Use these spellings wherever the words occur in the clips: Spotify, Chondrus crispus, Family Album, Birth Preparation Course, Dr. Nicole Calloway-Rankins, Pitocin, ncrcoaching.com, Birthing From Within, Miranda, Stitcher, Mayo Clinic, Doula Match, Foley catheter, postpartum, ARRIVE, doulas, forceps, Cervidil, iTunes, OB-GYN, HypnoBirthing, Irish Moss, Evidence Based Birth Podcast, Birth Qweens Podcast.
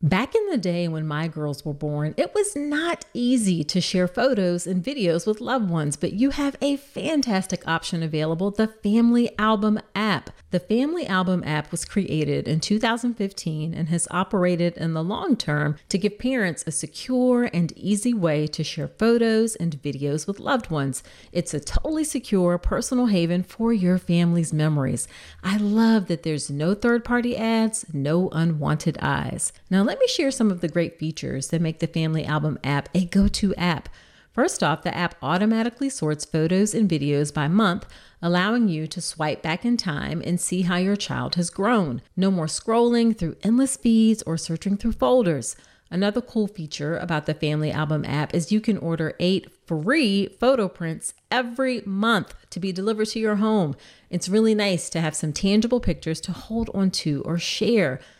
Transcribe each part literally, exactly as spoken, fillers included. Back in the day when my girls were born, it was not easy to share photos and videos with loved ones, but you have a fantastic option available, the Family Album app. The Family Album app was created in two thousand fifteen and has operated in the long term to give parents a secure and easy way to share photos and videos with loved ones. It's a totally secure personal haven for your family's memories. I love that there's no third-party ads, no unwanted eyes. Now, let me share some of the great features that make the Family Album app a go-to app. First off, the app automatically sorts photos and videos by month, allowing you to swipe back in time and see how your child has grown. No more scrolling through endless feeds or searching through folders. Another cool feature about the Family Album app is you can order eight free photo prints every month to be delivered to your home. It's really nice to have some tangible pictures to hold on to or share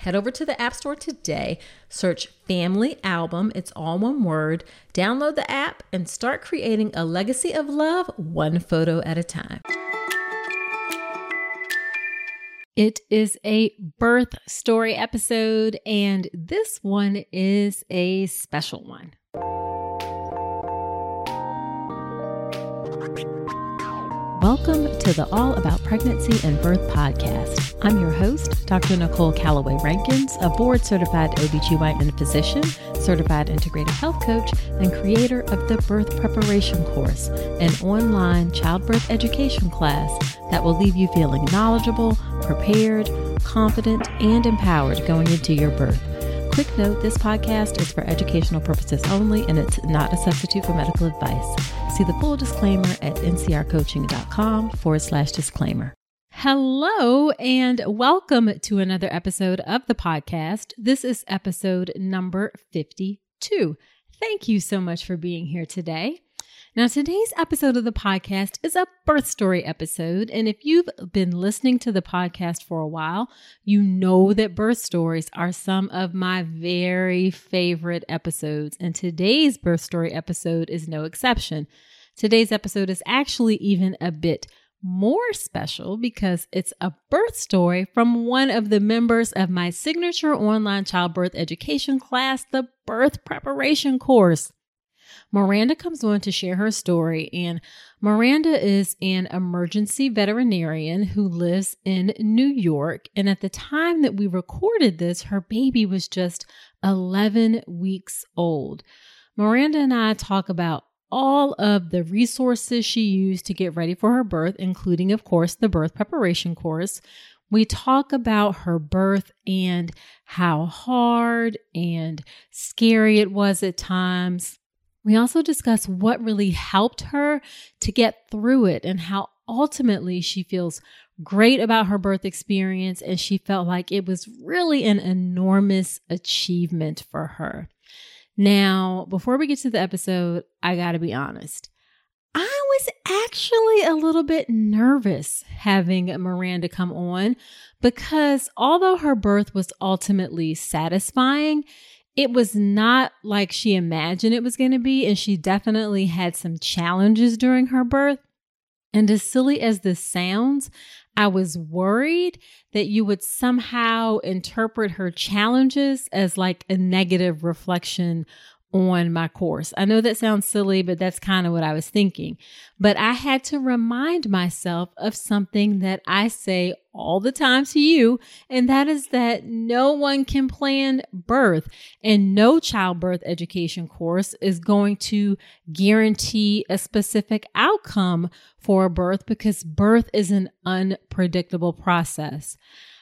Head over to the App Store today, search Family Album, it's all one word, download the app, and start creating a legacy of love one photo at a time. It is a birth story episode, and this one is a special one. Welcome to the All About Pregnancy and Birth podcast. I'm your host, Doctor Nicole Calloway-Rankins, a board-certified O B G Y N physician, certified integrative health coach, and creator of the Birth Preparation Course, an online childbirth education class that will leave you feeling knowledgeable, prepared, confident, and empowered going into your birth. Quick note, this podcast is for educational purposes only, and it's not a substitute for medical advice. See the full disclaimer at ncrcoaching.com forward slash disclaimer. Hello, and welcome to another episode of the podcast. This is episode number fifty-two. Thank you so much for being here today. Now, today's episode of the podcast is a birth story episode, and if you've been listening to the podcast for a while, you know that birth stories are some of my very favorite episodes, and today's birth story episode is no exception. Today's episode is actually even a bit more special because it's a birth story from one of the members of my signature online childbirth education class, the Birth Preparation Course. Miranda comes on to share her story, and Miranda is an emergency veterinarian who lives in New York, and at the time that we recorded this, her baby was just eleven weeks old. Miranda and I talk about all of the resources she used to get ready for her birth, including, of course, the Birth Preparation Course. We talk about her birth and how hard and scary it was at times. We also discuss what really helped her to get through it and how ultimately she feels great about her birth experience and she felt like it was really an enormous achievement for her. Now, before we get to the episode, I gotta be honest. I was actually a little bit nervous having Miranda come on because although her birth was ultimately satisfying, it was not like she imagined it was going to be, and she definitely had some challenges during her birth. And as silly as this sounds, I was worried that you would somehow interpret her challenges as like a negative reflection on my course. I know that sounds silly, but that's kind of what I was thinking. But I had to remind myself of something that I say all the time to you, and that is that no one can plan birth, and no childbirth education course is going to guarantee a specific outcome for a birth, because birth is an unpredictable process.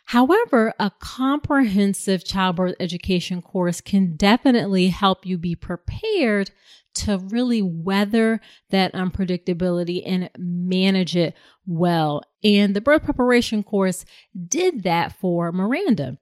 However, a comprehensive childbirth education course can definitely help you be prepared to really weather that unpredictability and manage it well. And the birth preparation course did that for Miranda.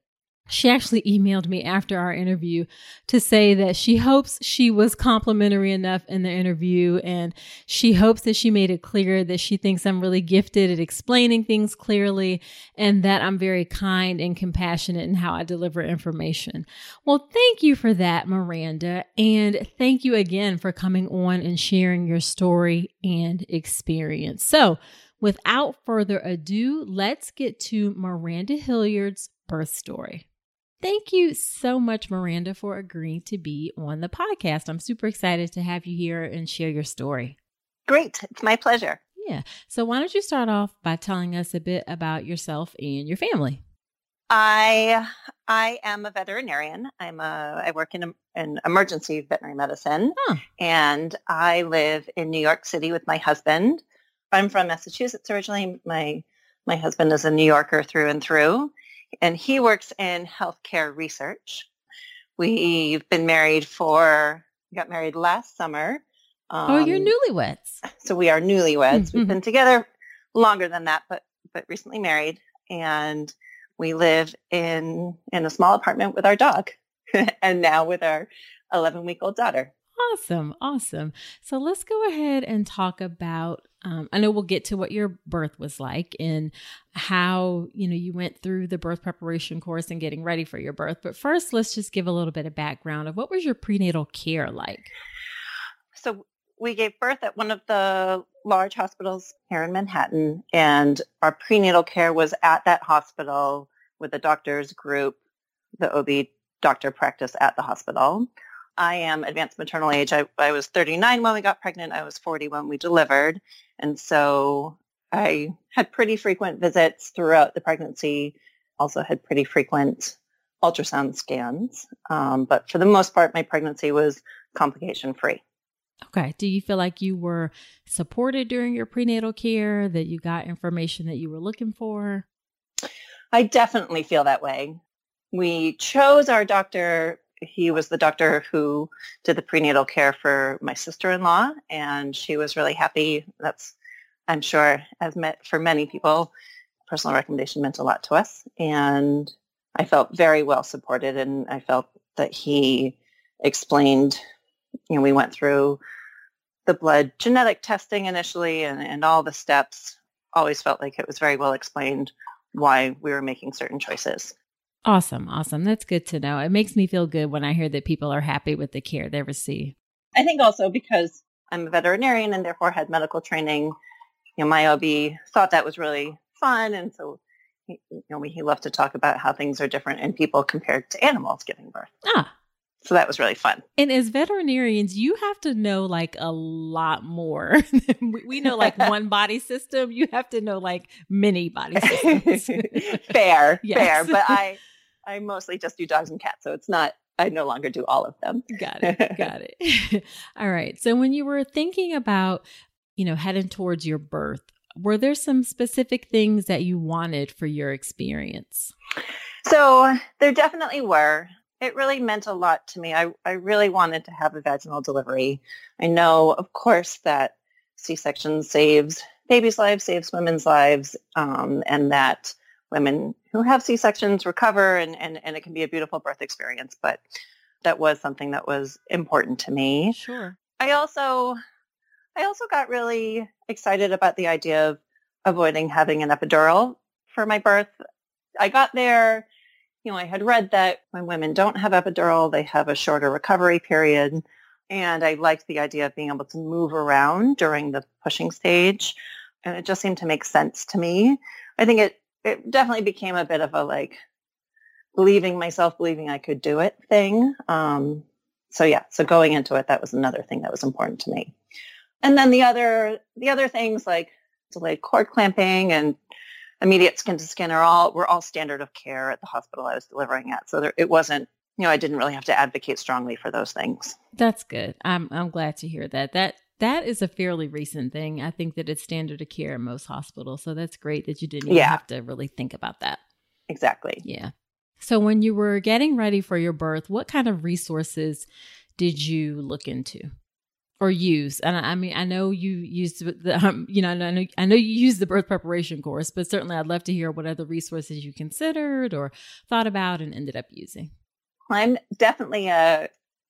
She actually emailed me after our interview to say that she hopes she was complimentary enough in the interview, and she hopes that she made it clear that she thinks I'm really gifted at explaining things clearly and that I'm very kind and compassionate in how I deliver information. Well, thank you for that, Miranda, and thank you again for coming on and sharing your story and experience. So without further ado, let's get to Miranda Hilliard's birth story. Thank you so much, Miranda, for agreeing to be on the podcast. I'm super excited to have you here and share your story. Great. It's my pleasure. Yeah. So why don't you start off by telling us a bit about yourself and your family? I I am a veterinarian. I'm a, I work in, in emergency veterinary medicine, huh. and I live in New York City with my husband. I'm from Massachusetts originally. My my husband is a New Yorker through and through. And he works in healthcare research. We've been married for, we got married last summer. Um, oh, you're newlyweds. So we are newlyweds. Mm-hmm. We've been together longer than that, but but recently married. And we live in, in a small apartment with our dog and now with our eleven-week-old daughter. Awesome. Awesome. So let's go ahead and talk about, um, I know we'll get to what your birth was like and how, you know, you went through the birth preparation course and getting ready for your birth. But first, let's just give a little bit of background of what was your prenatal care like? So we gave birth at one of the large hospitals here in Manhattan, and our prenatal care was at that hospital with a doctor's group. The O B doctor practiced at the hospital. I am advanced maternal age. I, I was thirty-nine when we got pregnant. I was forty when we delivered. And so I had pretty frequent visits throughout the pregnancy, also had pretty frequent ultrasound scans. Um, but for the most part, my pregnancy was complication-free. Okay. Do you feel like you were supported during your prenatal care, that you got information that you were looking for? I definitely feel that way. We chose our doctor. He was the doctor who did the prenatal care for my sister-in-law, and she was really happy. That's, I'm sure, as met for many people, personal recommendation meant a lot to us. And I felt very well supported, and I felt that he explained, you know, we went through the blood genetic testing initially and, and all the steps. Always felt like it was very well explained why we were making certain choices. Awesome. Awesome. That's good to know. It makes me feel good when I hear that people are happy with the care they receive. I think also because I'm a veterinarian and therefore had medical training, you know, my O B thought that was really fun. And so, you know, he loved to talk about how things are different in people compared to animals giving birth. Ah. So that was really fun. And as veterinarians, you have to know like a lot more. We know like one body system. You have to know like many body systems. Fair, yes. Fair. But I, I mostly just do dogs and cats. So it's not, I no longer do all of them. Got it. Got it. All right. So when you were thinking about, you know, heading towards your birth, were there some specific things that you wanted for your experience? So there definitely were. It really meant a lot to me. I, I really wanted to have a vaginal delivery. I know, of course, that C-section saves babies' lives, saves women's lives, um, and that women who have C-sections recover, and, and, and it can be a beautiful birth experience. But that was something that was important to me. Sure. I also, I also got really excited about the idea of avoiding having an epidural for my birth. I got there you know, I had read that when women don't have epidural, they have a shorter recovery period. And I liked the idea of being able to move around during the pushing stage. And it just seemed to make sense to me. I think it, it definitely became a bit of a like believing myself, believing I could do it thing. Um, so yeah, so going into it, that was another thing that was important to me. And then the other, the other things like delayed cord clamping and immediate skin to skin are all, were all standard of care at the hospital I was delivering at. So there, it wasn't, you know, I didn't really have to advocate strongly for those things. That's good. I'm I'm glad to hear that. That that is a fairly recent thing. I think that it's standard of care in most hospitals. So that's great that you didn't even yeah. have to really think about that. Exactly. Yeah. So when you were getting ready for your birth, what kind of resources did you look into or use? And I, I mean, I know you used the, um, you know, I know I know you used the birth preparation course, but certainly I'd love to hear what other resources you considered or thought about and ended up using. I'm definitely a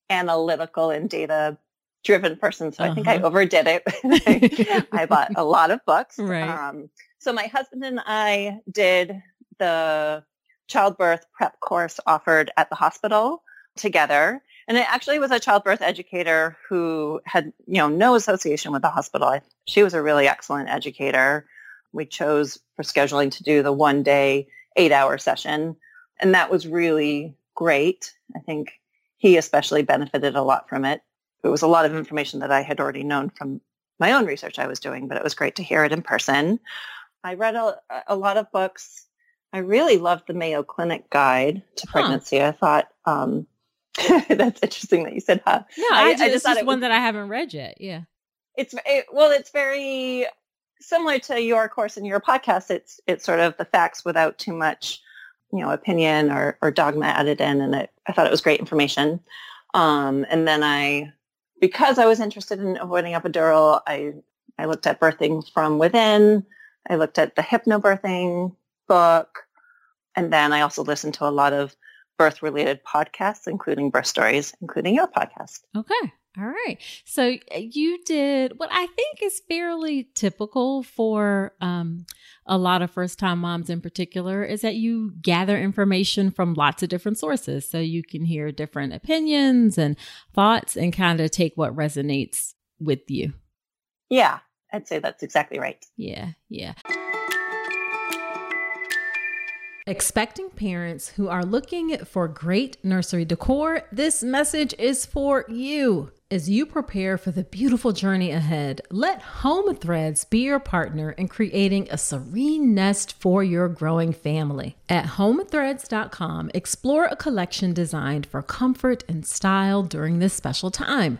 analytical and data driven person. So uh-huh. I think I overdid it. I bought a lot of books. Right. Um, so my husband and I did the childbirth prep course offered at the hospital together. And it actually was a childbirth educator who had, you know, no association with the hospital. She was a really excellent educator. We chose for scheduling to do the one day, eight hour session. And that was really great. I think he especially benefited a lot from it. It was a lot of information that I had already known from my own research I was doing, but it was great to hear it in person. I read a, a lot of books. I really loved the Mayo Clinic Guide to Pregnancy. Huh. I thought, um, that's interesting that you said, huh? Yeah, I, I just, I just thought it one was, that I haven't read yet. Yeah. It's it, well, it's very similar to your course and your podcast. It's, it's sort of the facts without too much, you know, opinion or, or dogma added in. And it, I thought it was great information. Um, and then I, because I was interested in avoiding epidural, I, I looked at Birthing From Within. I looked at the HypnoBirthing book. And then I also listened to a lot of birth related podcasts, including Birth Stories, including your podcast. Okay. All right. So you did what I think is fairly typical for um, a lot of first-time moms in particular is that you gather information from lots of different sources. So you can hear different opinions and thoughts and kind of take what resonates with you. Yeah, I'd say that's exactly right. Yeah, yeah. Expecting parents who are looking for great nursery decor, this message is for you. As you prepare for the beautiful journey ahead, let Home Threads be your partner in creating a serene nest for your growing family. At home threads dot com, explore a collection designed for comfort and style during this special time.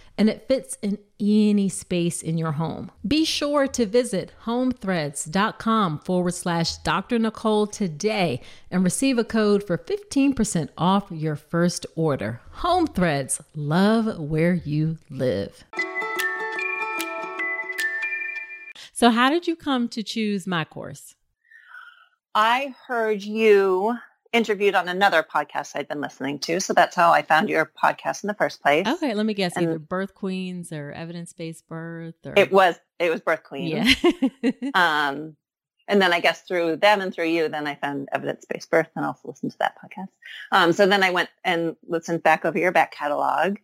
and it fits in any space in your home. Be sure to visit home threads dot com forward slash Doctor Nicole today and receive a code for fifteen percent off your first order. Home Threads, love where you live. So how did you come to choose my course? I heard you interviewed on another podcast I'd been listening to. So that's how I found your podcast in the first place. Okay. Let me guess, and either Birth Qweens or Evidence Based Birth. Or... It was, it was Birth Qweens. Yeah. um, and then I guess through them and through you, then I found Evidence Based Birth and also listened to that podcast. Um, so then I went and listened back over your back catalog,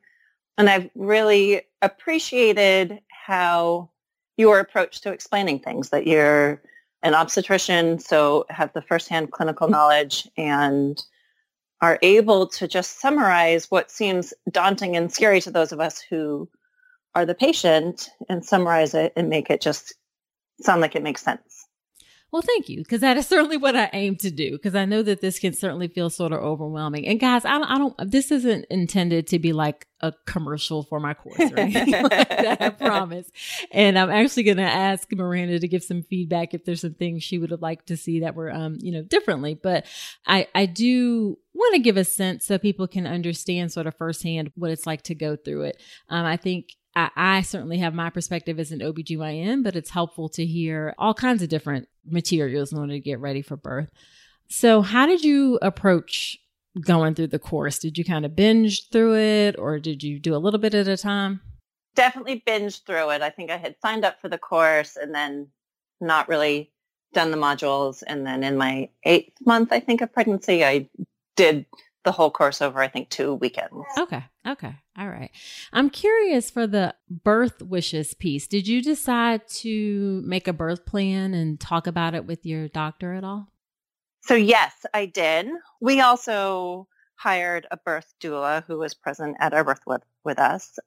and I've really appreciated how your approach to explaining things, that you're an obstetrician, so have the firsthand clinical knowledge and are able to just summarize what seems daunting and scary to those of us who are the patient and summarize it and make it just sound like it makes sense. Well, thank you, because that is certainly what I aim to do, because I know that this can certainly feel sort of overwhelming. And guys, I don't, I don't this isn't intended to be like a commercial for my course or anything like that, I promise. And I'm actually going to ask Miranda to give some feedback if there's some things she would have liked to see that were, um, you know, differently. But I, I do want to give a sense so people can understand sort of firsthand what it's like to go through it. Um, I think I, I certainly have my perspective as an O B G Y N, but it's helpful to hear all kinds of different materials in order to get ready for birth. So how did you approach going through the course? Did you kind of binge through it, or did you do a little bit at a time? Definitely binge through it. I think I had signed up for the course and then not really done the modules. And then in my eighth month, I think, of pregnancy, I did the whole course over, I think, two weekends. Okay. Okay. All right. I'm curious for the birth wishes piece. Did you decide to make a birth plan and talk about it with your doctor at all? So yes, I did. We also hired a birth doula who was present at our birth with, with us.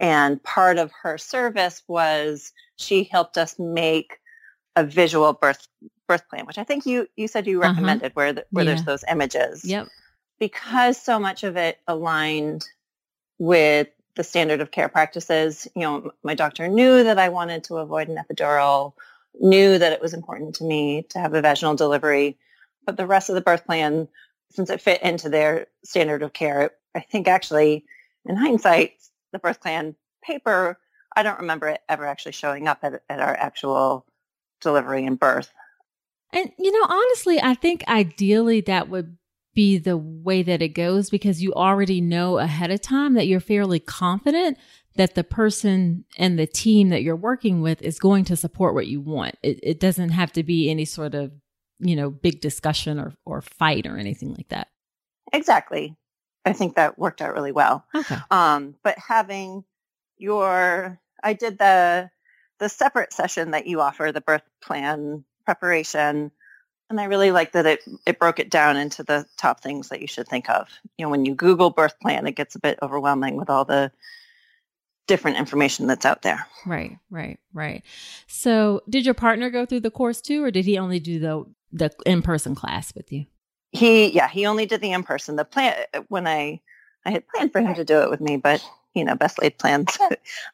And part of her service was she helped us make a visual birth birth plan, which I think you, you said you recommended, uh-huh. where the, where yeah. there's those images. Yep. Because so much of it aligned with the standard of care practices, you know, my doctor knew that I wanted to avoid an epidural, knew that it was important to me to have a vaginal delivery. But the rest of the birth plan, since it fit into their standard of care, I think actually, in hindsight, the birth plan paper, I don't remember it ever actually showing up at, at our actual delivery and birth. And, you know, honestly, I think ideally that would be the way that it goes, because you already know ahead of time that you're fairly confident that the person and the team that you're working with is going to support what you want. It, it doesn't have to be any sort of, you know, big discussion or, or fight or anything like that. Exactly. I think that worked out really well. Okay. Um, but having your, I did the, the separate session that you offer, the birth plan preparation. And I really like that it, it broke it down into the top things that you should think of. You know, when you Google birth plan, it gets a bit overwhelming with all the different information that's out there. Right, right, right. So did your partner go through the course too, or did he only do the the in-person class with you? He, yeah, he only did the in-person. The plan, when I, I had planned for him to do it with me, but you know, best laid plans.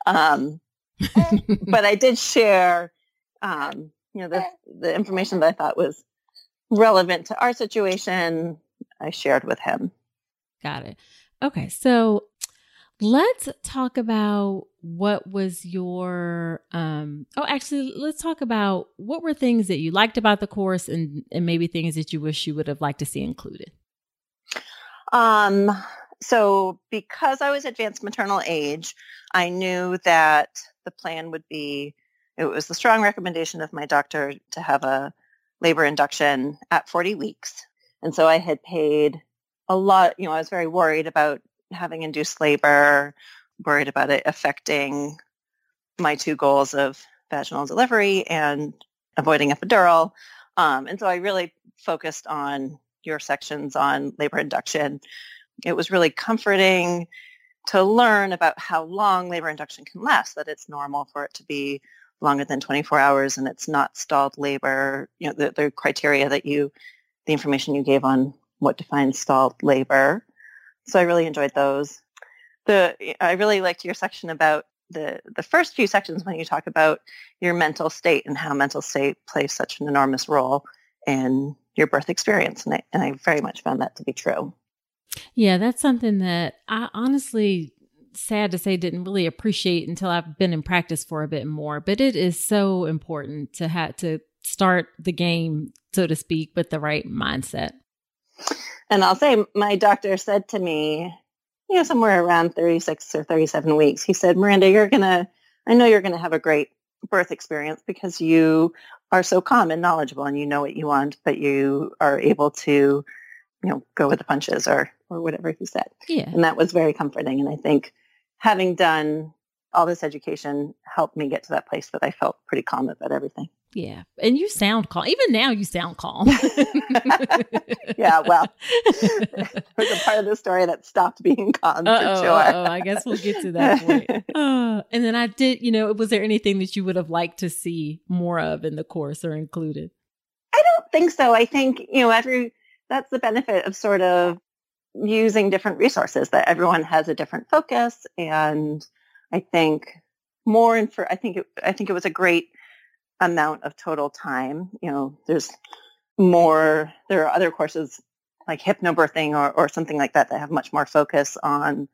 um, but I did share, um, you know, the, the information that I thought was relevant to our situation. I shared with him. Got it. Okay. So let's talk about what was your, um, oh, actually, let's talk about what were things that you liked about the course and, and maybe things that you wish you would have liked to see included. Um, so because I was advanced maternal age, I knew that the plan would be, it was the strong recommendation of my doctor to have a labor induction at forty weeks. And so I had paid a lot, you know, I was very worried about having induced labor, worried about it affecting my two goals of vaginal delivery and avoiding epidural. Um, and so I really focused on your sections on labor induction. It was really comforting to learn about how long labor induction can last, that it's normal for it to be longer than twenty-four hours and it's not stalled labor. You know, the, the criteria that you, the information you gave on what defines stalled labor. So I really enjoyed those. The I really liked your section about the, the first few sections when you talk about your mental state and how mental state plays such an enormous role in your birth experience. And I, and I very much found that to be true. Yeah, that's something that I honestly, sad to say, didn't really appreciate until I've been in practice for a bit more. But it is so important to have to start the game, so to speak, with the right mindset. And I'll say my doctor said to me, you know, somewhere around thirty-six or thirty-seven weeks, he said, Miranda, you're going to, I know you're going to have a great birth experience because you are so calm and knowledgeable and you know what you want, but you are able to, you know, go with the punches or, or whatever he said. Yeah. And that was very comforting. And I think having done all this education helped me get to that place that I felt pretty calm about everything. Yeah. And you sound calm. Even now you sound calm. Yeah. Well, there's a part of the story that stopped being calm uh-oh, for sure. Oh, I guess we'll get to that point. Uh, and then I did, you know, was there anything that you would have liked to see more of in the course or included? don't think so. I think, you know, every, that's the benefit of sort of using different resources, that everyone has a different focus. And I think more, and for, I think, it, I think it was a great amount of total time. You know, there's more, there are other courses like HypnoBirthing or, or something like that that have much more focus on,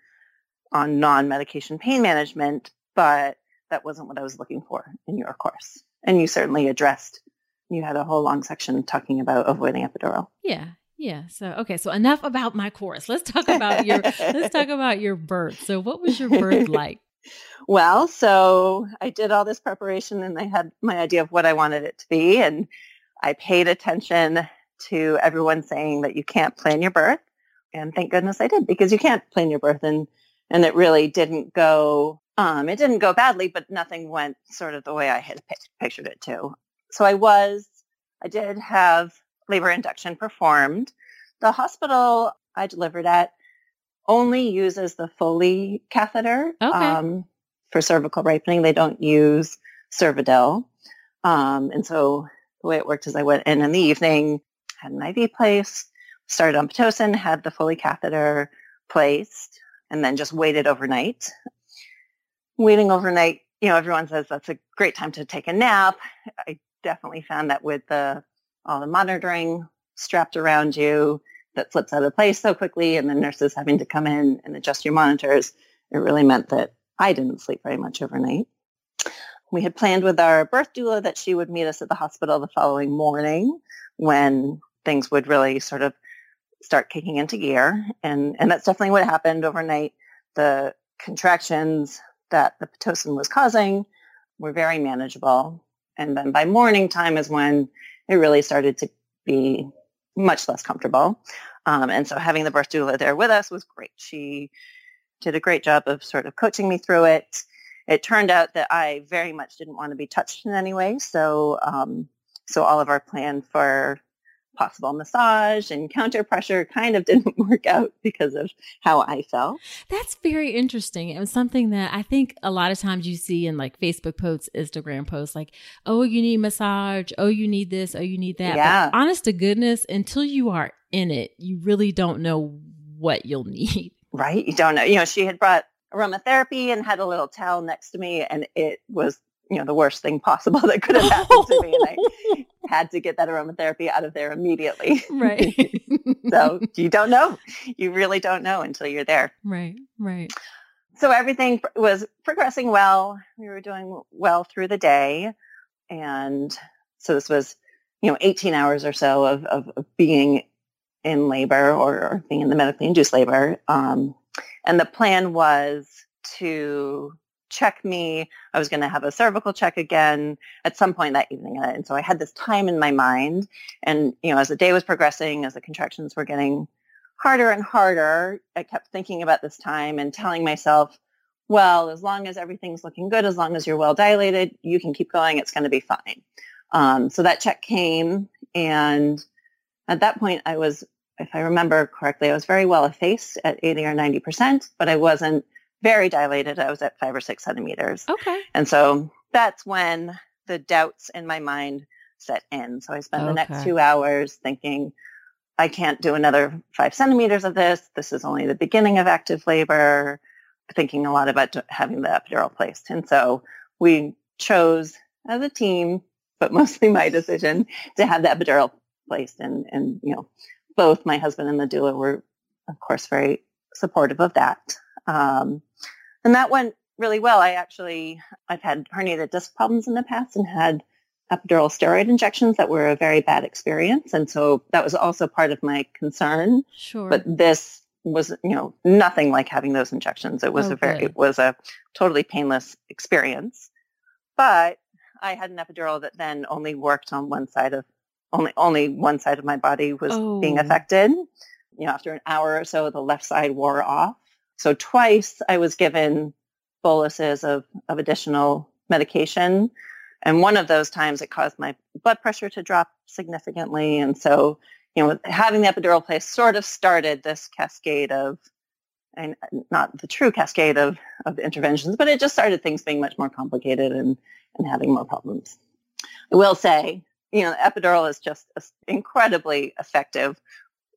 on non-medication pain management, but that wasn't what I was looking for in your course. And you certainly addressed, you had a whole long section talking about avoiding epidural. Yeah. Yeah. So, okay. So enough about my course. Let's talk about your, let's talk about your birth. So what was your birth like? Well, so I did all this preparation and I had my idea of what I wanted it to be. And I paid attention to everyone saying that you can't plan your birth. And thank goodness I did, because you can't plan your birth. And, and it really didn't go, um, it didn't go badly, but nothing went sort of the way I had pic- pictured it to. So I was, I did have labor induction performed. The hospital I delivered at only uses the Foley catheter okay. um, for cervical ripening. They don't use Cervidil. Um, and so the way it worked is I went in in the evening, had an I V placed, started on Pitocin, had the Foley catheter placed, and then just waited overnight. Waiting overnight, you know, everyone says that's a great time to take a nap. I definitely found that with the all the monitoring strapped around you that slips out of place so quickly, and the nurses having to come in and adjust your monitors, it really meant that I didn't sleep very much overnight. We had planned with our birth doula that she would meet us at the hospital the following morning when things would really sort of start kicking into gear. And, and that's definitely what happened overnight. The contractions that the Pitocin was causing were very manageable. And then by morning time is when it really started to be much less comfortable. Um, and so having the birth doula there with us was great. She did a great job of sort of coaching me through it. It turned out that I very much didn't want to be touched in any way. So, um, so all of our plan for possible massage and counter pressure kind of didn't work out because of how I felt. That's very interesting. And something that I think a lot of times you see in like Facebook posts, Instagram posts, like, oh, you need massage. Oh, you need this. Oh, you need that. Yeah. But honest to goodness, until you are in it, you really don't know what you'll need. Right. You don't know. You know, she had brought aromatherapy and had a little towel next to me, and it was, you know, the worst thing possible that could have happened to me. And I had to get that aromatherapy out of there immediately. Right. So you don't know. You really don't know until you're there. Right. Right. So everything was progressing well. We were doing well through the day. And so this was, you know, eighteen hours or so of, of, of being in labor or, or being in the medically induced labor. Um, and the plan was to check me. I was going to have a cervical check again at some point that evening. And so I had this time in my mind. And, you know, as the day was progressing, as the contractions were getting harder and harder, I kept thinking about this time and telling myself, well, as long as everything's looking good, as long as you're well dilated, you can keep going. It's going to be fine. Um, so that check came. And at that point, I was, if I remember correctly, I was very well effaced at eighty or ninety percent, but I wasn't very dilated. I was at five or six centimeters. Okay. And so that's when the doubts in my mind set in. So I spent okay. the next two hours thinking, I can't do another five centimeters of this. This is only the beginning of active labor, thinking a lot about having the epidural placed. And so we chose as a team, but mostly my decision, to have the epidural placed. And, and you know, both my husband and the doula were, of course, very supportive of that. Um, and that went really well. I actually, I've had herniated disc problems in the past and had epidural steroid injections that were a very bad experience. And so that was also part of my concern. Sure. But this was, you know, nothing like having those injections. It was okay. a very, it was a totally painless experience. But I had an epidural that then only worked on one side of, only, only one side of my body was oh. being affected. You know, after an hour or so, the left side wore off. So twice I was given boluses of, of additional medication. And one of those times it caused my blood pressure to drop significantly. And so, you know, having the epidural placed sort of started this cascade of, and not the true cascade of, of interventions, but it just started things being much more complicated and, and having more problems. I will say, you know, the epidural is just incredibly effective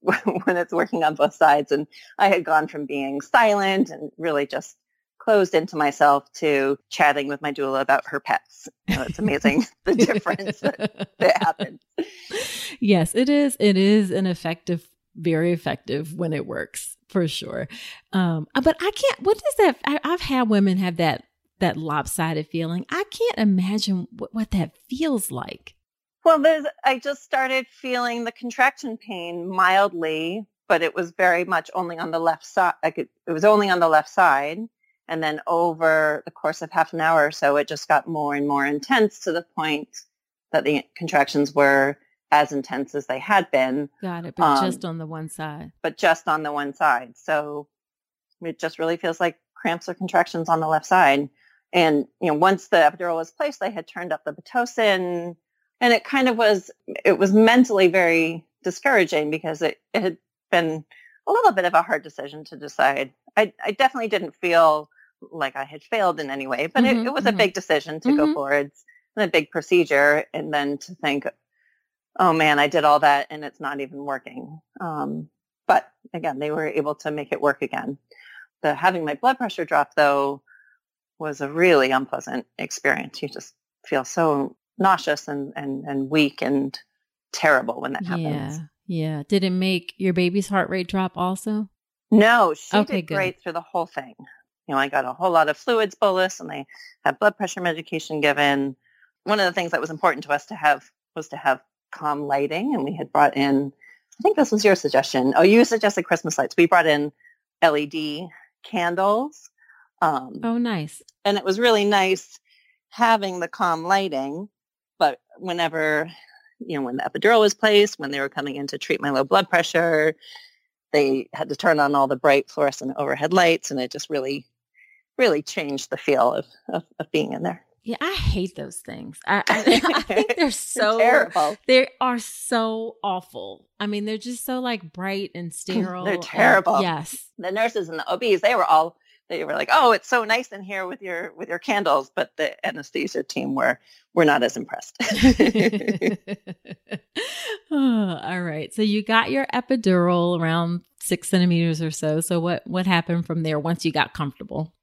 when it's working on both sides. And I had gone from being silent and really just closed into myself to chatting with my doula about her pets. You know, it's amazing the difference that, that happens. Yes, it is. It is an effective, very effective when it works, for sure. Um, but I can't, what does that, I, I've had women have that, that lopsided feeling. I can't imagine what, what that feels like. Well, there's, I just started feeling the contraction pain mildly, but it was very much only on the left side. I could, it was only on the left side. And then over the course of half an hour or so, it just got more and more intense to the point that the contractions were as intense as they had been. Got it, but um, just on the one side. But just on the one side. So it just really feels like cramps or contractions on the left side. And, you know, once the epidural was placed, they had turned up the Pitocin. And it kind of was, it was mentally very discouraging because it, it had been a little bit of a hard decision to decide. I, I definitely didn't feel like I had failed in any way, but mm-hmm, it, it was mm-hmm. a big decision to mm-hmm. go forward and a big procedure. And then to think, oh man, I did all that and it's not even working. Um, but again, they were able to make it work again. The having my blood pressure drop though was a really unpleasant experience. You just feel so nauseous and, and, and weak and terrible when that happens. Yeah. Yeah. Did it make your baby's heart rate drop also? No, she okay, did great good. Through the whole thing. You know, I got a whole lot of fluids bolus and they had blood pressure medication given. One of the things that was important to us to have was to have calm lighting. And we had brought in, I think this was your suggestion. Oh, you suggested Christmas lights. We brought in L E D candles. Um, oh, nice. And it was really nice having the calm lighting. But whenever, you know, when the epidural was placed, when they were coming in to treat my low blood pressure, they had to turn on all the bright fluorescent overhead lights, and it just really, really changed the feel of, of, of being in there. Yeah, I hate those things. I, I, I think they're so terrible. They are so awful. I mean, they're just so like bright and sterile. They're terrible. And, yes. The nurses and the O Bs, they were all they were like, "Oh, it's so nice in here with your with your candles," but the anesthesia team were were not as impressed. Oh, all right. So you got your epidural around six centimeters or so. So what, what happened from there once you got comfortable?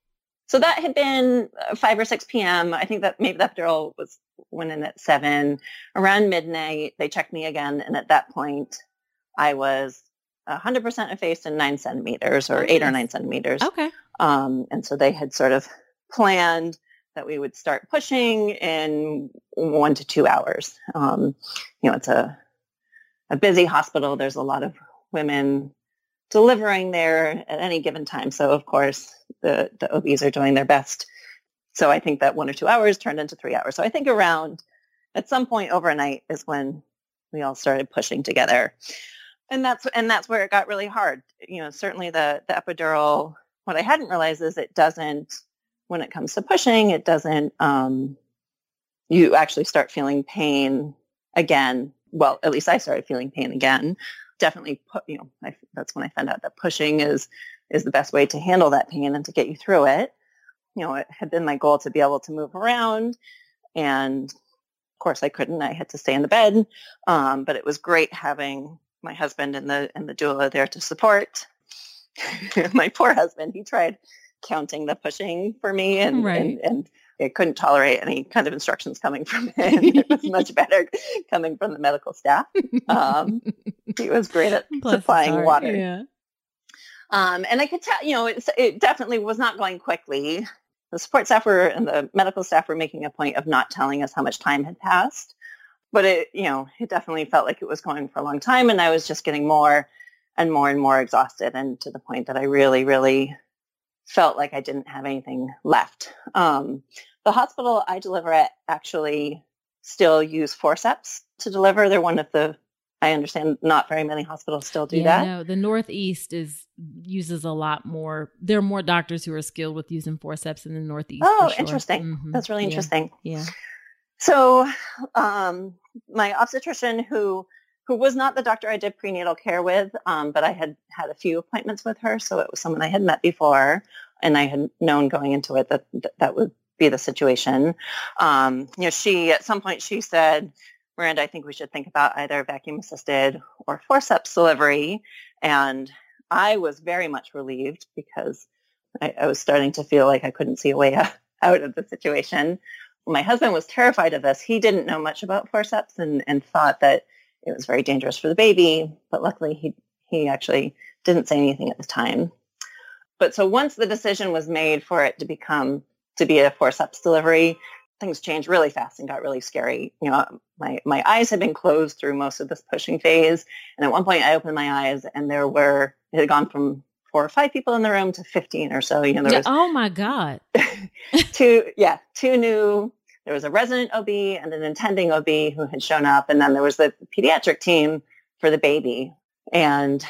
So that had been five or six p.m. I think that maybe the epidural was went in at seven. Around midnight, they checked me again. And at that point, I was one hundred percent effaced in nine centimeters or eight or nine centimeters. Okay. Um, and so they had sort of planned that we would start pushing in one to two hours. Um, you know, it's a a busy hospital. There's a lot of women delivering there at any given time. So of course the, the O Bs are doing their best. So I think that one or two hours turned into three hours. So I think around at some point overnight is when we all started pushing together. And that's, and that's where it got really hard. You know, certainly the, the epidural, what I hadn't realized is it doesn't, when it comes to pushing, it doesn't, um, you actually start feeling pain again. Well, at least I started feeling pain again. Definitely, you know, I, that's when I found out that pushing is is the best way to handle that pain and to get you through it. You know, it had been my goal to be able to move around, and of course I couldn't. I had to stay in the bed. Um, but it was great having my husband and the and the doula there to support. My poor husband, he tried counting the pushing for me, and right. and. and I couldn't tolerate any kind of instructions coming from him. It was much better coming from the medical staff. Um, he was great at Bless supplying heart, water. Yeah. Um, and I could tell, you know, it, it definitely was not going quickly. The support staff were, and the medical staff were making a point of not telling us how much time had passed. But it, you know, it definitely felt like it was going for a long time. And I was just getting more and more and more exhausted, and to the point that I really, really felt like I didn't have anything left. Um, the hospital I deliver at actually still use forceps to deliver. They're one of the, I understand not very many hospitals still do yeah, that. No, the Northeast is uses a lot more. There are more doctors who are skilled with using forceps in the Northeast. Oh, sure. Interesting. Mm-hmm. That's really interesting. Yeah. yeah. So um, my obstetrician who who was not the doctor I did prenatal care with, um, but I had had a few appointments with her. So it was someone I had met before, and I had known going into it that that, that would be the situation. Um, you know, she, at some point she said, Miranda, I think we should think about either vacuum-assisted or forceps delivery. And I was very much relieved because I, I was starting to feel like I couldn't see a way out of the situation. My husband was terrified of this. He didn't know much about forceps and, and thought that it was very dangerous for the baby. But luckily, he he actually didn't say anything at the time. But so once the decision was made for it to become, to be a forceps delivery, things changed really fast and got really scary. You know, my, my eyes had been closed through most of this pushing phase. And at one point I opened my eyes and there were, it had gone from four or five people in the room to fifteen or so. You know, there was, oh my God. two, yeah, two new, there was a resident O B and an attending O B who had shown up. And then there was the pediatric team for the baby. And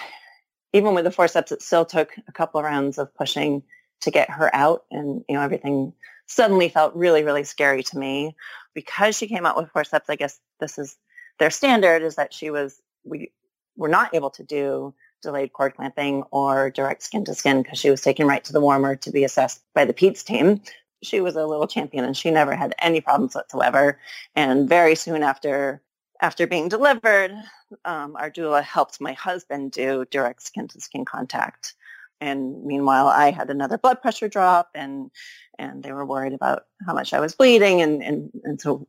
even with the forceps, it still took a couple of rounds of pushing to get her out. And, you know, everything suddenly felt really, really scary to me. Because she came out with forceps, I guess this is their standard, is that she was, we were not able to do delayed cord clamping or direct skin to skin because she was taken right to the warmer to be assessed by the peds team. She was a little champion and she never had any problems whatsoever. And very soon after, after being delivered, um, our doula helped my husband do direct skin to skin contact. And meanwhile, I had another blood pressure drop, and and they were worried about how much I was bleeding. And, and, and so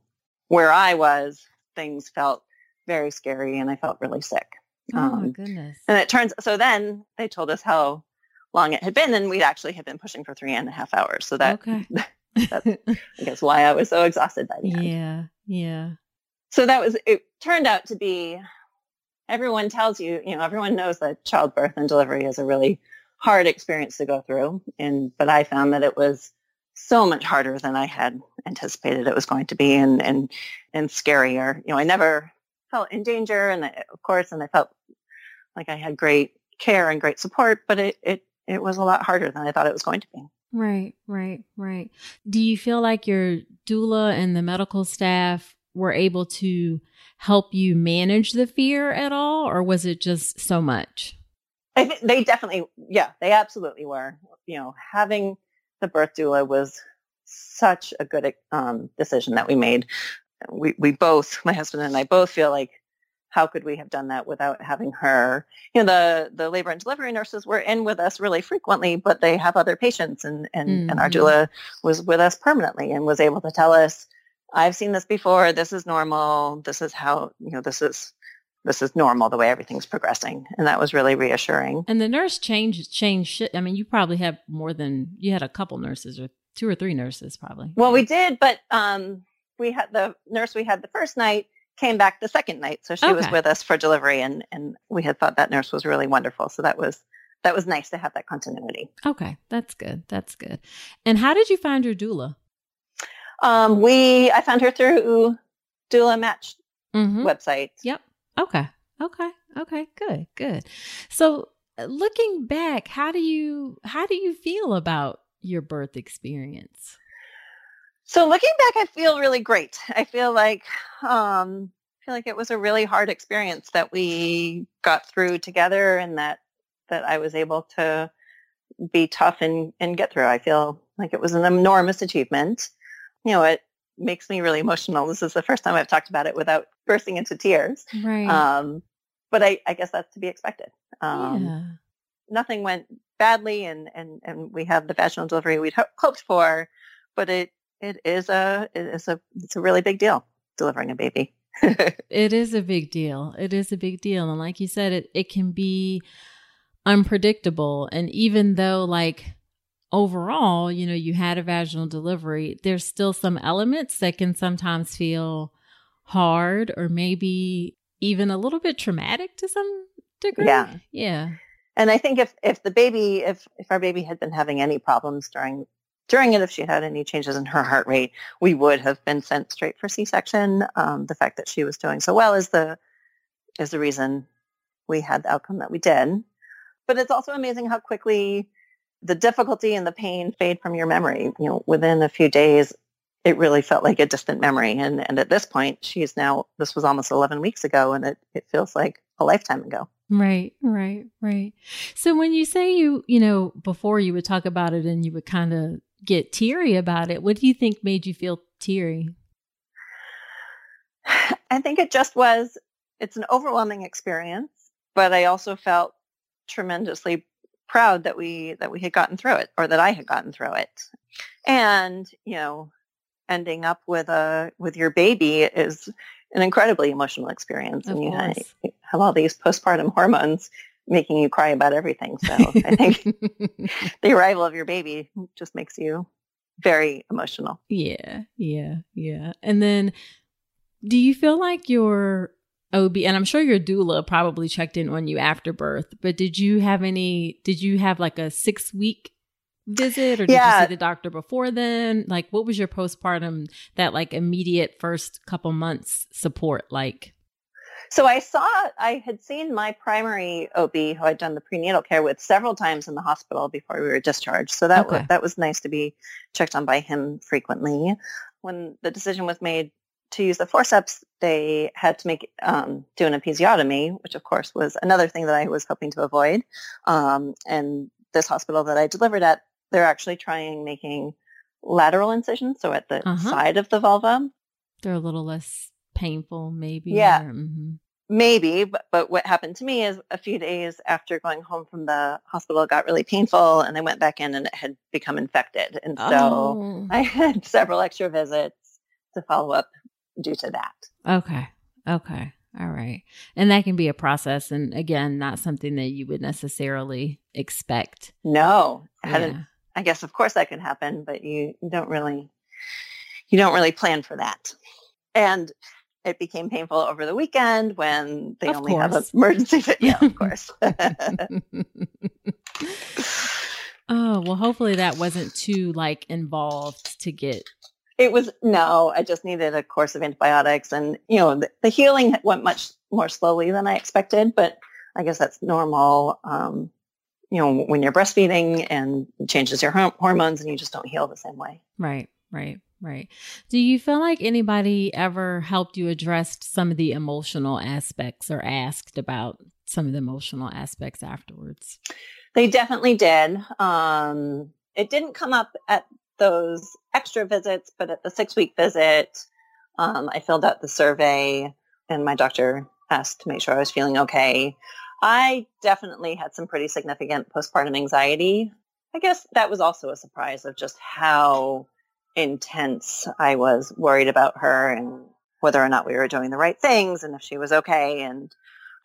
where I was, things felt very scary, and I felt really sick. Oh, um, my goodness. And it turns, so then they told us how long it had been, and we'd actually had been pushing for three and a half hours. So that, okay. that's, I guess, why I was so exhausted by the end. Yeah, yeah. So that was, it turned out to be, everyone tells you, you know, everyone knows that childbirth and delivery is a really hard experience to go through, and but I found that it was so much harder than I had anticipated it was going to be, and and and scarier. You know, I never felt in danger, and I, of course, and I felt like I had great care and great support, but it it it was a lot harder than I thought it was going to be. Right, right, right. Do you feel like your doula and the medical staff were able to help you manage the fear at all, or was it just so much? I think they definitely, yeah, they absolutely were. You know, having the birth doula was such a good um, decision that we made. We we both, my husband and I both feel like, how could we have done that without having her? You know, the, the labor and delivery nurses were in with us really frequently, but they have other patients, and, and, mm-hmm. and our doula was with us permanently and was able to tell us, I've seen this before, this is normal, this is how, you know, this is, this is normal, the way everything's progressing. And that was really reassuring. And the nurse changed, changed shit. I mean, you probably have more than, you had a couple nurses or two or three nurses probably. Well, we did, but um, we had the nurse we had the first night came back the second night. So she okay. was with us for delivery, and, and we had thought that nurse was really wonderful. So that was, that was nice to have that continuity. Okay. That's good. That's good. And how did you find your doula? Um, we, I found her through Doula Match mm-hmm. website. Yep. Okay. Okay. Okay. Good. Good. So looking back, how do you, how do you feel about your birth experience? So looking back, I feel really great. I feel like, um, I feel like it was a really hard experience that we got through together, and that, that I was able to be tough and, and get through. I feel like it was an enormous achievement. You know, it makes me really emotional. This is the first time I've talked about it without bursting into tears. Right. Um, but I, I guess that's to be expected. Um, yeah. Nothing went badly, and, and, and we had the vaginal delivery we'd ho- hoped for, but it, it is a, it is a, it's a really big deal delivering a baby. It is a big deal. It is a big deal. And like you said, it, it can be unpredictable. And even though, like, overall, you know, you had a vaginal delivery, there's still some elements that can sometimes feel hard, or maybe even a little bit traumatic to some degree. Yeah. Yeah. And I think if, if the baby, if, if our baby had been having any problems during, during it, if she had any changes in her heart rate, we would have been sent straight for C-section. Um, the fact that she was doing so well is the, is the reason we had the outcome that we did. But it's also amazing how quickly the difficulty and the pain fade from your memory. You know, within a few days, it really felt like a distant memory. And and at this point, she's now, this was almost eleven weeks ago, and it, it feels like a lifetime ago. Right, right, right. So when you say you, you know, before you would talk about it and you would kind of get teary about it, what do you think made you feel teary? I think it just was, it's an overwhelming experience, but I also felt tremendously proud that we, that we had gotten through it, or that I had gotten through it. And, you know, ending up with a, with your baby is an incredibly emotional experience. And you have, you have all these postpartum hormones making you cry about everything. So I think the arrival of your baby just makes you very emotional. Yeah, yeah, yeah. And then do you feel like your O B, and I'm sure your doula probably checked in on you after birth, but did you have any, did you have like a six week visit, or did yeah. you see the doctor before then? Like, what was your postpartum, that like immediate first couple months support like? So I saw, I had seen my primary O B, who I'd done the prenatal care with, several times in the hospital before we were discharged. So that, okay. was, that was nice to be checked on by him frequently. When the decision was made to use the forceps, they had to make um, do an episiotomy, which of course was another thing that I was hoping to avoid. Um, and this hospital that I delivered at, they're actually trying making lateral incisions, so at the uh-huh. side of the vulva. They're a little less painful, maybe. Yeah, or, mm-hmm. maybe. But, but what happened to me is a few days after going home from the hospital, it got really painful, and I went back in, and it had become infected. And so oh. I had several extra visits to follow up due to that. Okay. Okay. All right. And that can be a process. And again, not something that you would necessarily expect. No. I, hadn't, yeah. I guess, of course, that can happen, but you, you don't really, you don't really plan for that. And it became painful over the weekend when they of only course. have an emergency. But yeah, of course. Oh, well, hopefully that wasn't too like involved to get. It was, no, I just needed a course of antibiotics, and, you know, the, the healing went much more slowly than I expected, but I guess that's normal, um, you know, when you're breastfeeding and it changes your horm- hormones and you just don't heal the same way. Right, right, right. Do you feel like anybody ever helped you address some of the emotional aspects or asked about some of the emotional aspects afterwards? They definitely did. Um, it didn't come up at those extra visits, but at the six-week visit, um, I filled out the survey, and my doctor asked to make sure I was feeling okay. I definitely had some pretty significant postpartum anxiety. I guess that was also a surprise of just how intense I was worried about her and whether or not we were doing the right things and if she was okay. And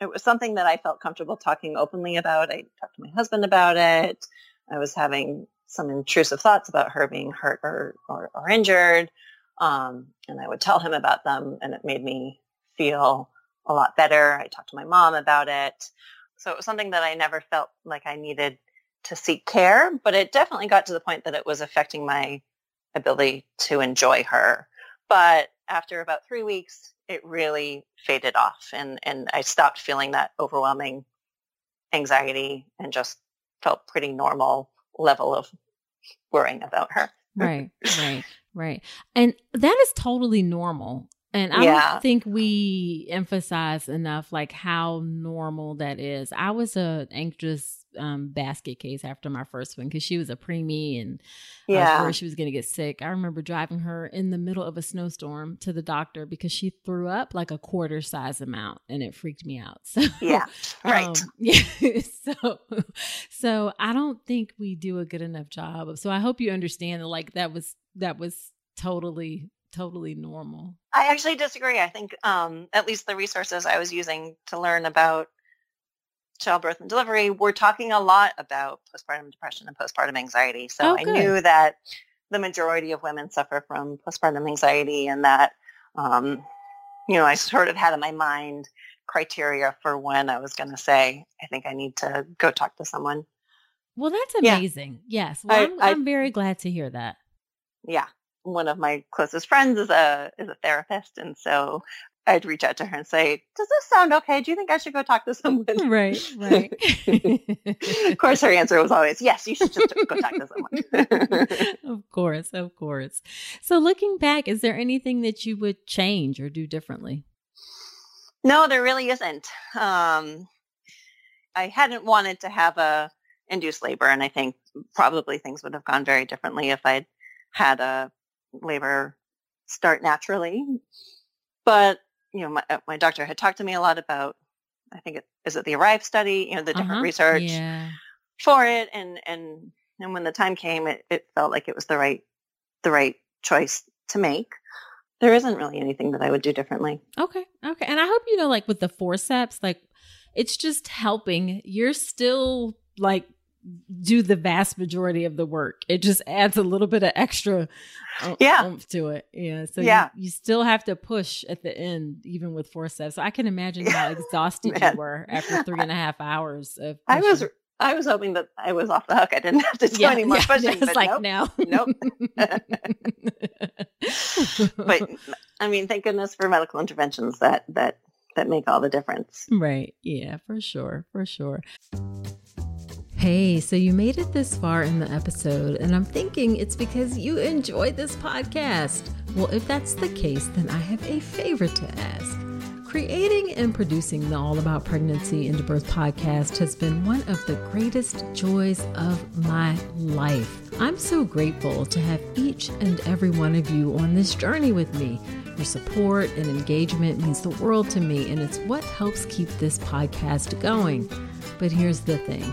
it was something that I felt comfortable talking openly about. I talked to my husband about it. I was having some intrusive thoughts about her being hurt or, or, or injured. Um, and I would tell him about them, and it made me feel a lot better. I talked to my mom about it. So it was something that I never felt like I needed to seek care, but it definitely got to the point that it was affecting my ability to enjoy her. But after about three weeks, it really faded off, and, and I stopped feeling that overwhelming anxiety and just felt pretty normal level of worrying about her. Right, right, right. And that is totally normal. And I yeah. don't think we emphasize enough like how normal that is. I was an anxious um, basket case after my first one because she was a preemie, and yeah. I was worried she was going to get sick. I remember driving her in the middle of a snowstorm to the doctor because she threw up like a quarter size amount, and it freaked me out. So yeah, right. Um, yeah. so, so I don't think we do a good enough job of. So I hope you understand that like that was that was totally. totally normal. I actually disagree. I think um, at least the resources I was using to learn about childbirth and delivery were talking a lot about postpartum depression and postpartum anxiety. So oh, I knew that the majority of women suffer from postpartum anxiety, and that, um, you know, I sort of had in my mind criteria for when I was going to say, I think I need to go talk to someone. Well, that's amazing. Yeah. Yes. Well, I, I'm, I, I'm very glad to hear that. Yeah. One of my closest friends is a is a therapist, and so I'd reach out to her and say, "Does this sound okay? Do you think I should go talk to someone?" Right, right. Of course, her answer was always, "Yes, you should just go talk to someone." Of course, of course. So, looking back, is there anything that you would change or do differently? No, there really isn't. Um, I hadn't wanted to have a induced labor, and I think probably things would have gone very differently if I'd had a labor start naturally. But you know, my, my doctor had talked to me a lot about, I think it is it the ARRIVE study, you know, the different uh-huh. research yeah. for it. And, and, and when the time came, it, it felt like it was the right, the right choice to make. There isn't really anything that I would do differently. Okay. Okay. And I hope, you know, like with the forceps, like it's just helping. You're still like, do the vast majority of the work. It just adds a little bit of extra yeah. oomph to it. Yeah. So yeah. You, you still have to push at the end, even with forceps. So I can imagine how exhausted you were after three and a half hours of pushing. I was, I was hoping that I was off the hook. I didn't have to do yeah, any more yeah, pushing, but like, nope, no, nope. But I mean, thank goodness for medical interventions that, that, that make all the difference. Right. Yeah, for sure. For sure. Hey, so you made it this far in the episode, and I'm thinking it's because you enjoyed this podcast. Well, if that's the case, then I have a favor to ask. Creating and producing the All About Pregnancy and Birth podcast has been one of the greatest joys of my life. I'm so grateful to have each and every one of you on this journey with me. Your support and engagement means the world to me, and it's what helps keep this podcast going. But here's the thing.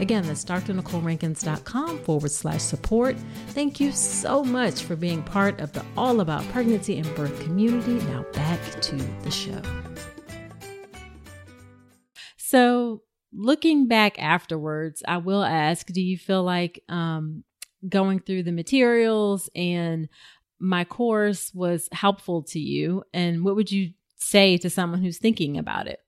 Again, that's drnicole rankins dot com forward slash support. Thank you so much for being part of the All About Pregnancy and Birth community. Now back to the show. So looking back afterwards, I will ask, do you feel like um, going through the materials and my course was helpful to you? And what would you say to someone who's thinking about it?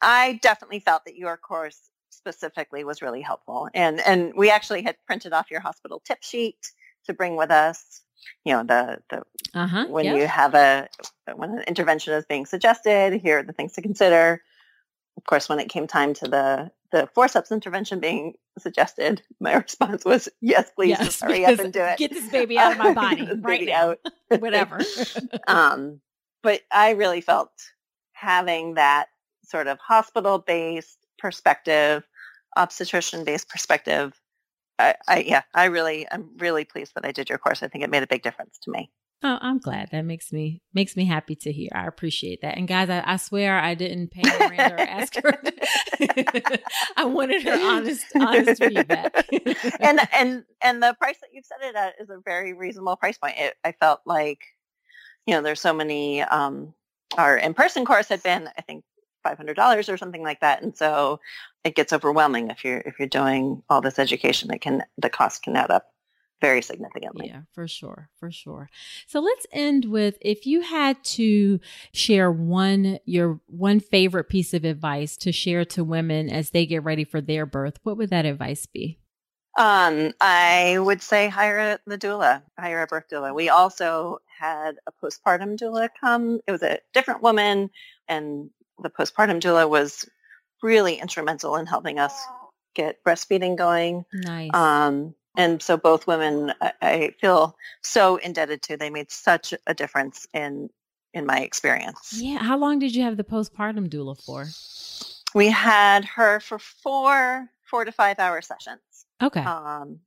I definitely felt that your course specifically was really helpful. And and we actually had printed off your hospital tip sheet to bring with us, you know, the, the uh-huh, when yeah. you have a, when an intervention is being suggested, here are the things to consider. Of course, when it came time to the, the forceps intervention being suggested, my response was, yes, please, yes, just hurry up and do it. Get this baby out of my body uh, right now. Out. Whatever. um, but I really felt having that sort of hospital-based perspective, obstetrician-based perspective. I, I yeah, I really, I'm really pleased that I did your course. I think it made a big difference to me. Oh, I'm glad. That makes me makes me happy to hear. I appreciate that. And guys, I, I swear I didn't pay Miranda or ask her. I wanted her honest, honest feedback. and and and the price that you've set it at is a very reasonable price point. It, I felt like, you know, there's so many. Um, our in-person course had been, I think, five hundred dollars or something like that, and so it gets overwhelming if you're if you're doing all this education. It can the cost can add up very significantly. Yeah, for sure. For sure. So let's end with, if you had to share one, your one favorite piece of advice to share to women as they get ready for their birth, what would that advice be? Um, I would say hire the doula, hire a birth doula. We also had a postpartum doula come. It was a different woman, and the postpartum doula was really instrumental in helping us get breastfeeding going. Nice. Um, And so both women, I feel so indebted to. They made such a difference in in my experience. Yeah. How long did you have the postpartum doula for? We had her for four four to five hour sessions. Okay. Um,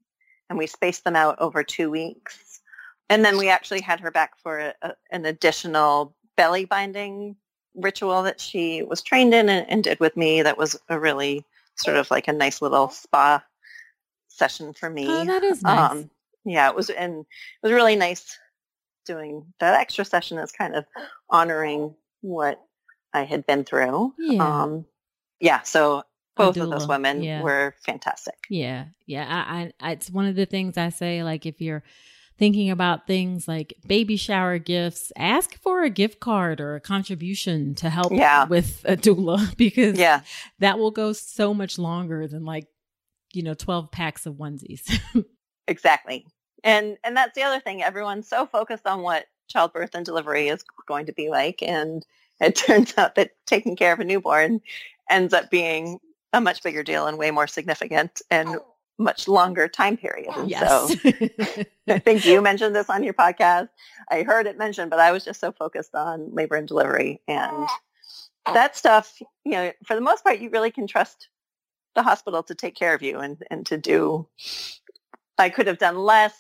and we spaced them out over two weeks, and then we actually had her back for a, a, an additional belly binding ritual that she was trained in and, and did with me. That was a really sort of like a nice little spa session for me. Oh, that is nice. Um, yeah, it was, and it was really nice doing that extra session is kind of honoring what I had been through. Yeah. Um, yeah. So both of those women yeah. were fantastic. Yeah. Yeah. I, I, it's one of the things I say, like, if you're thinking about things like baby shower gifts, ask for a gift card or a contribution to help yeah. with a doula, because yeah. that will go so much longer than, like, you know, twelve packs of onesies. Exactly. And and that's the other thing. Everyone's so focused on what childbirth and delivery is going to be like. And it turns out that taking care of a newborn ends up being a much bigger deal and way more significant and much longer time period. And yes. so I think you mentioned this on your podcast. I heard it mentioned, but I was just so focused on labor and delivery and that stuff. You know, for the most part, you really can trust the hospital to take care of you and, and to do, I could have done less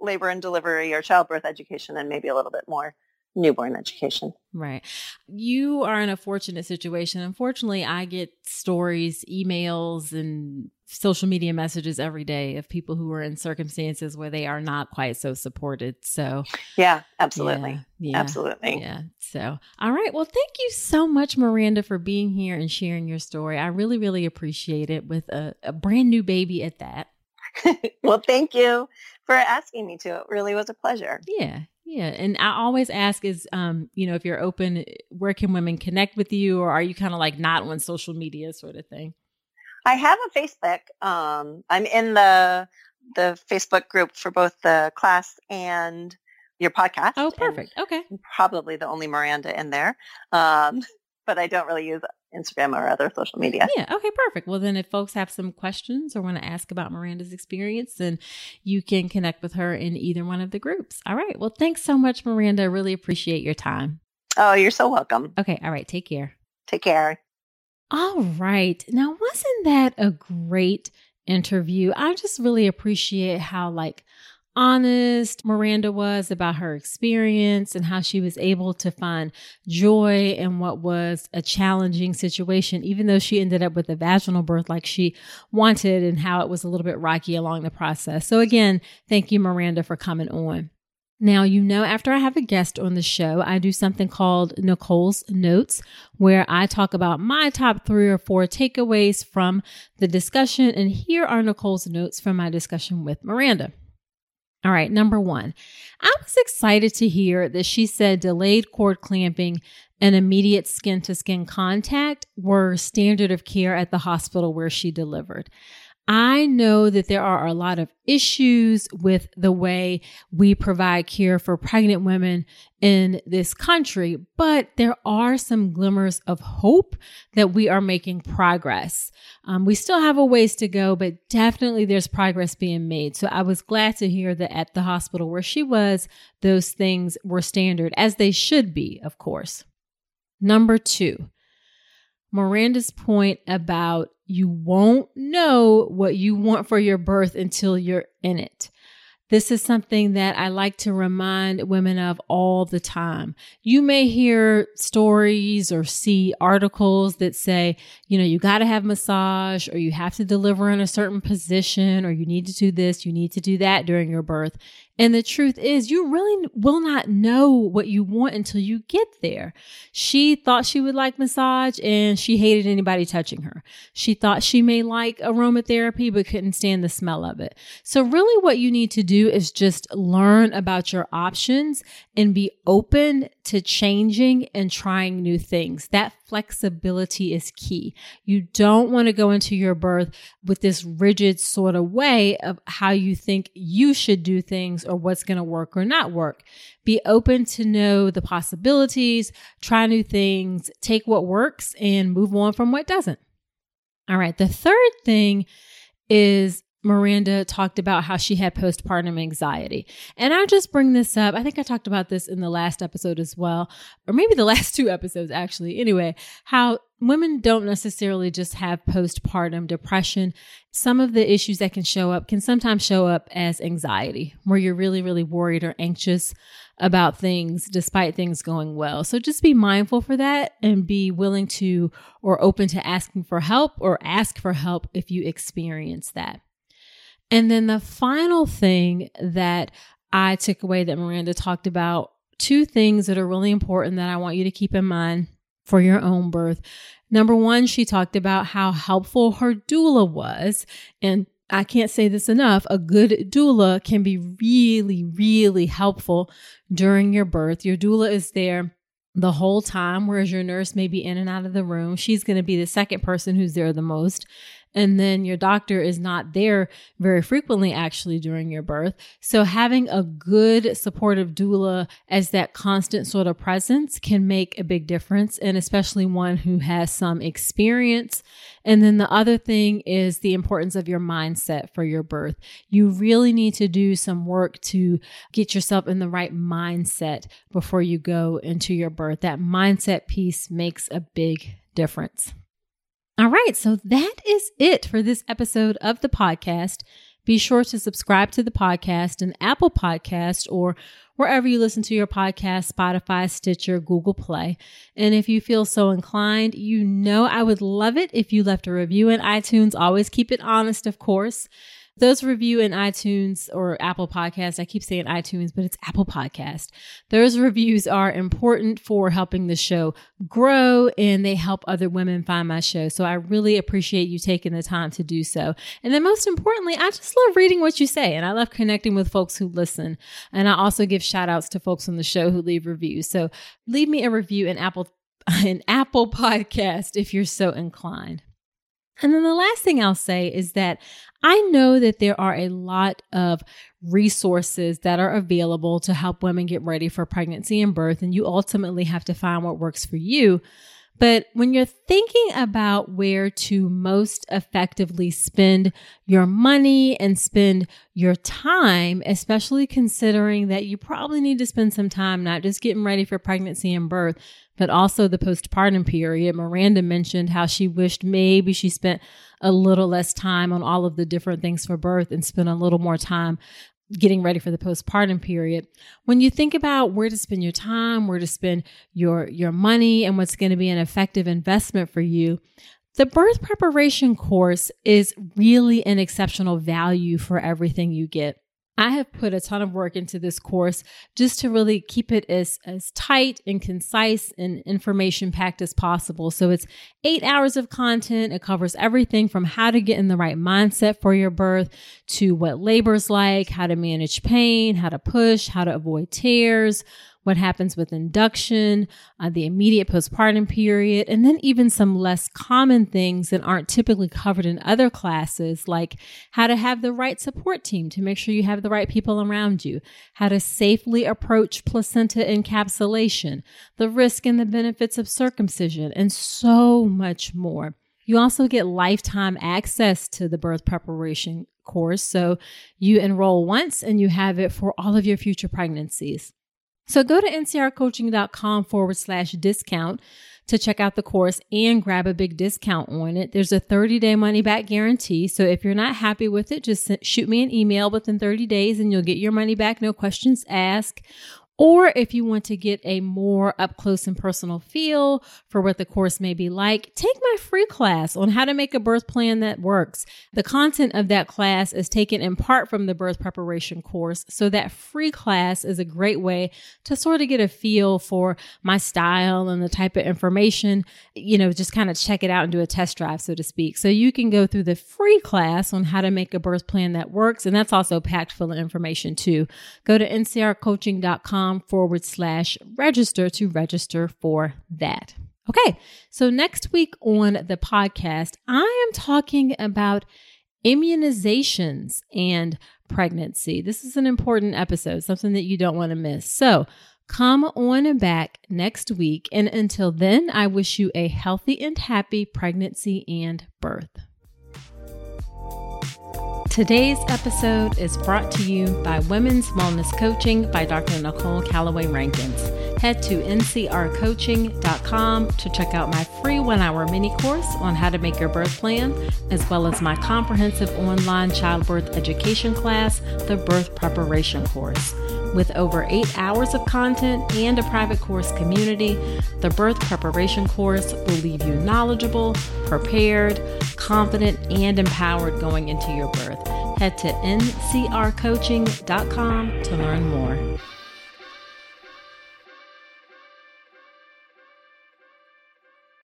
labor and delivery or childbirth education and maybe a little bit more newborn education. Right. You are in a fortunate situation. Unfortunately, I get stories, emails, and social media messages every day of people who are in circumstances where they are not quite so supported. So yeah, absolutely. Yeah, yeah, absolutely. Yeah. So, all right. Well, thank you so much, Miranda, for being here and sharing your story. I really, really appreciate it, with a, a brand new baby at that. Well, thank you for asking me to. It really was a pleasure. Yeah. Yeah. And I always ask is, um, you know, if you're open, where can women connect with you, or are you kind of like not on social media sort of thing? I have a Facebook. Um, I'm in the the Facebook group for both the class and your podcast. Oh, perfect. Okay. Probably the only Miranda in there. Um, but I don't really use Instagram or other social media. Yeah. Okay, perfect. Well, then if folks have some questions or want to ask about Miranda's experience, then you can connect with her in either one of the groups. All right. Well, thanks so much, Miranda. I really appreciate your time. Oh, you're so welcome. Okay. All right. Take care. Take care. All right. Now, wasn't that a great interview? I just really appreciate how, like, honest Miranda was about her experience and how she was able to find joy in what was a challenging situation, even though she ended up with a vaginal birth like she wanted, and how it was a little bit rocky along the process. So again, thank you, Miranda, for coming on. Now, you know, after I have a guest on the show, I do something called Nicole's Notes, where I talk about my top three or four takeaways from the discussion. And here are Nicole's notes from my discussion with Miranda. All right, number one, I was excited to hear that she said delayed cord clamping and immediate skin-to-skin contact were standard of care at the hospital where she delivered. I know that there are a lot of issues with the way we provide care for pregnant women in this country, but there are some glimmers of hope that we are making progress. Um, we still have a ways to go, but definitely there's progress being made. So I was glad to hear that at the hospital where she was, those things were standard, as they should be, of course. Number two, Miranda's point about you won't know what you want for your birth until you're in it. This is something that I like to remind women of all the time. You may hear stories or see articles that say, you know, you got to have massage, or you have to deliver in a certain position, or you need to do this, you need to do that during your birth. And the truth is, you really will not know what you want until you get there. She thought she would like massage, and she hated anybody touching her. She thought she may like aromatherapy, but couldn't stand the smell of it. So really what you need to do is just learn about your options and be open to changing and trying new things. That flexibility is key. You don't want to go into your birth with this rigid sort of way of how you think you should do things or what's going to work or not work. Be open to know the possibilities, try new things, take what works, and move on from what doesn't. All right. The third thing is Miranda talked about how she had postpartum anxiety. And I just bring this up. I think I talked about this in the last episode as well, or maybe the last two episodes, actually. Anyway, how women don't necessarily just have postpartum depression. Some of the issues that can show up can sometimes show up as anxiety, where you're really, really worried or anxious about things despite things going well. So just be mindful for that and be willing to, or open to, asking for help, or ask for help if you experience that. And then the final thing that I took away that Miranda talked about two things that are really important that I want you to keep in mind for your own birth. Number one, she talked about how helpful her doula was. And I can't say this enough, a good doula can be really, really helpful during your birth. Your doula is there the whole time, whereas your nurse may be in and out of the room. She's going to be the second person who's there the most. And then your doctor is not there very frequently, actually, during your birth. So having a good supportive doula as that constant sort of presence can make a big difference, and especially one who has some experience. And then the other thing is the importance of your mindset for your birth. You really need to do some work to get yourself in the right mindset before you go into your birth. That mindset piece makes a big difference. All right, so that is it for this episode of the podcast. Be sure to subscribe to the podcast in Apple Podcasts or wherever you listen to your podcast, Spotify, Stitcher, Google Play. And if you feel so inclined, you know I would love it if you left a review in iTunes. Always keep it honest, of course. Those review in iTunes or Apple Podcast, I keep saying iTunes, but it's Apple Podcast. Those reviews are important for helping the show grow, and they help other women find my show. So I really appreciate you taking the time to do so. And then most importantly, I just love reading what you say, and I love connecting with folks who listen. And I also give shout outs to folks on the show who leave reviews. So leave me a review in Apple, in Apple Podcast if you're so inclined. And then the last thing I'll say is that I know that there are a lot of resources that are available to help women get ready for pregnancy and birth, and you ultimately have to find what works for you. But when you're thinking about where to most effectively spend your money and spend your time, especially considering that you probably need to spend some time not just getting ready for pregnancy and birth, but also the postpartum period. Miranda mentioned how she wished maybe she spent a little less time on all of the different things for birth and spent a little more time getting ready for the postpartum period. When you think about where to spend your time, where to spend your, your money, and what's going to be an effective investment for you, the birth preparation course is really an exceptional value for everything you get. I have put a ton of work into this course just to really keep it as, as tight and concise and information-packed as possible. So it's eight hours of content. It covers everything from how to get in the right mindset for your birth to what labor's like, how to manage pain, how to push, how to avoid tears, what happens with induction, uh, the immediate postpartum period, and then even some less common things that aren't typically covered in other classes, like how to have the right support team to make sure you have the right people around you, how to safely approach placenta encapsulation, the risk and the benefits of circumcision, and so much more. You also get lifetime access to the birth preparation course, so you enroll once and you have it for all of your future pregnancies. So go to ncrcoaching.com forward slash discount to check out the course and grab a big discount on it. There's a thirty-day money-back guarantee, so if you're not happy with it, just shoot me an email within thirty days and you'll get your money back, no questions asked. Or if you want to get a more up-close and personal feel for what the course may be like, take my free class on how to make a birth plan that works. The content of that class is taken in part from the birth preparation course, so that free class is a great way to sort of get a feel for my style and the type of information, you know, just kind of check it out and do a test drive, so to speak. So you can go through the free class on how to make a birth plan that works, and that's also packed full of information too. Go to ncrcoaching.com forward slash register to register for that. Okay, so next week on the podcast, I am talking about immunizations and pregnancy. This is an important episode, something that you don't want to miss. So come on back next week. And until then, I wish you a healthy and happy pregnancy and birth. Today's episode is brought to you by Women's Wellness Coaching by Doctor Nicole Calloway-Rankins. Head to N C R coaching dot com to check out my free one-hour mini course on how to make your birth plan, as well as my comprehensive online childbirth education class, the Birth Preparation Course. With over eight hours of content and a private course community, the Birth Preparation Course will leave you knowledgeable, prepared, confident, and empowered going into your birth. Head to N C R coaching dot com to learn more.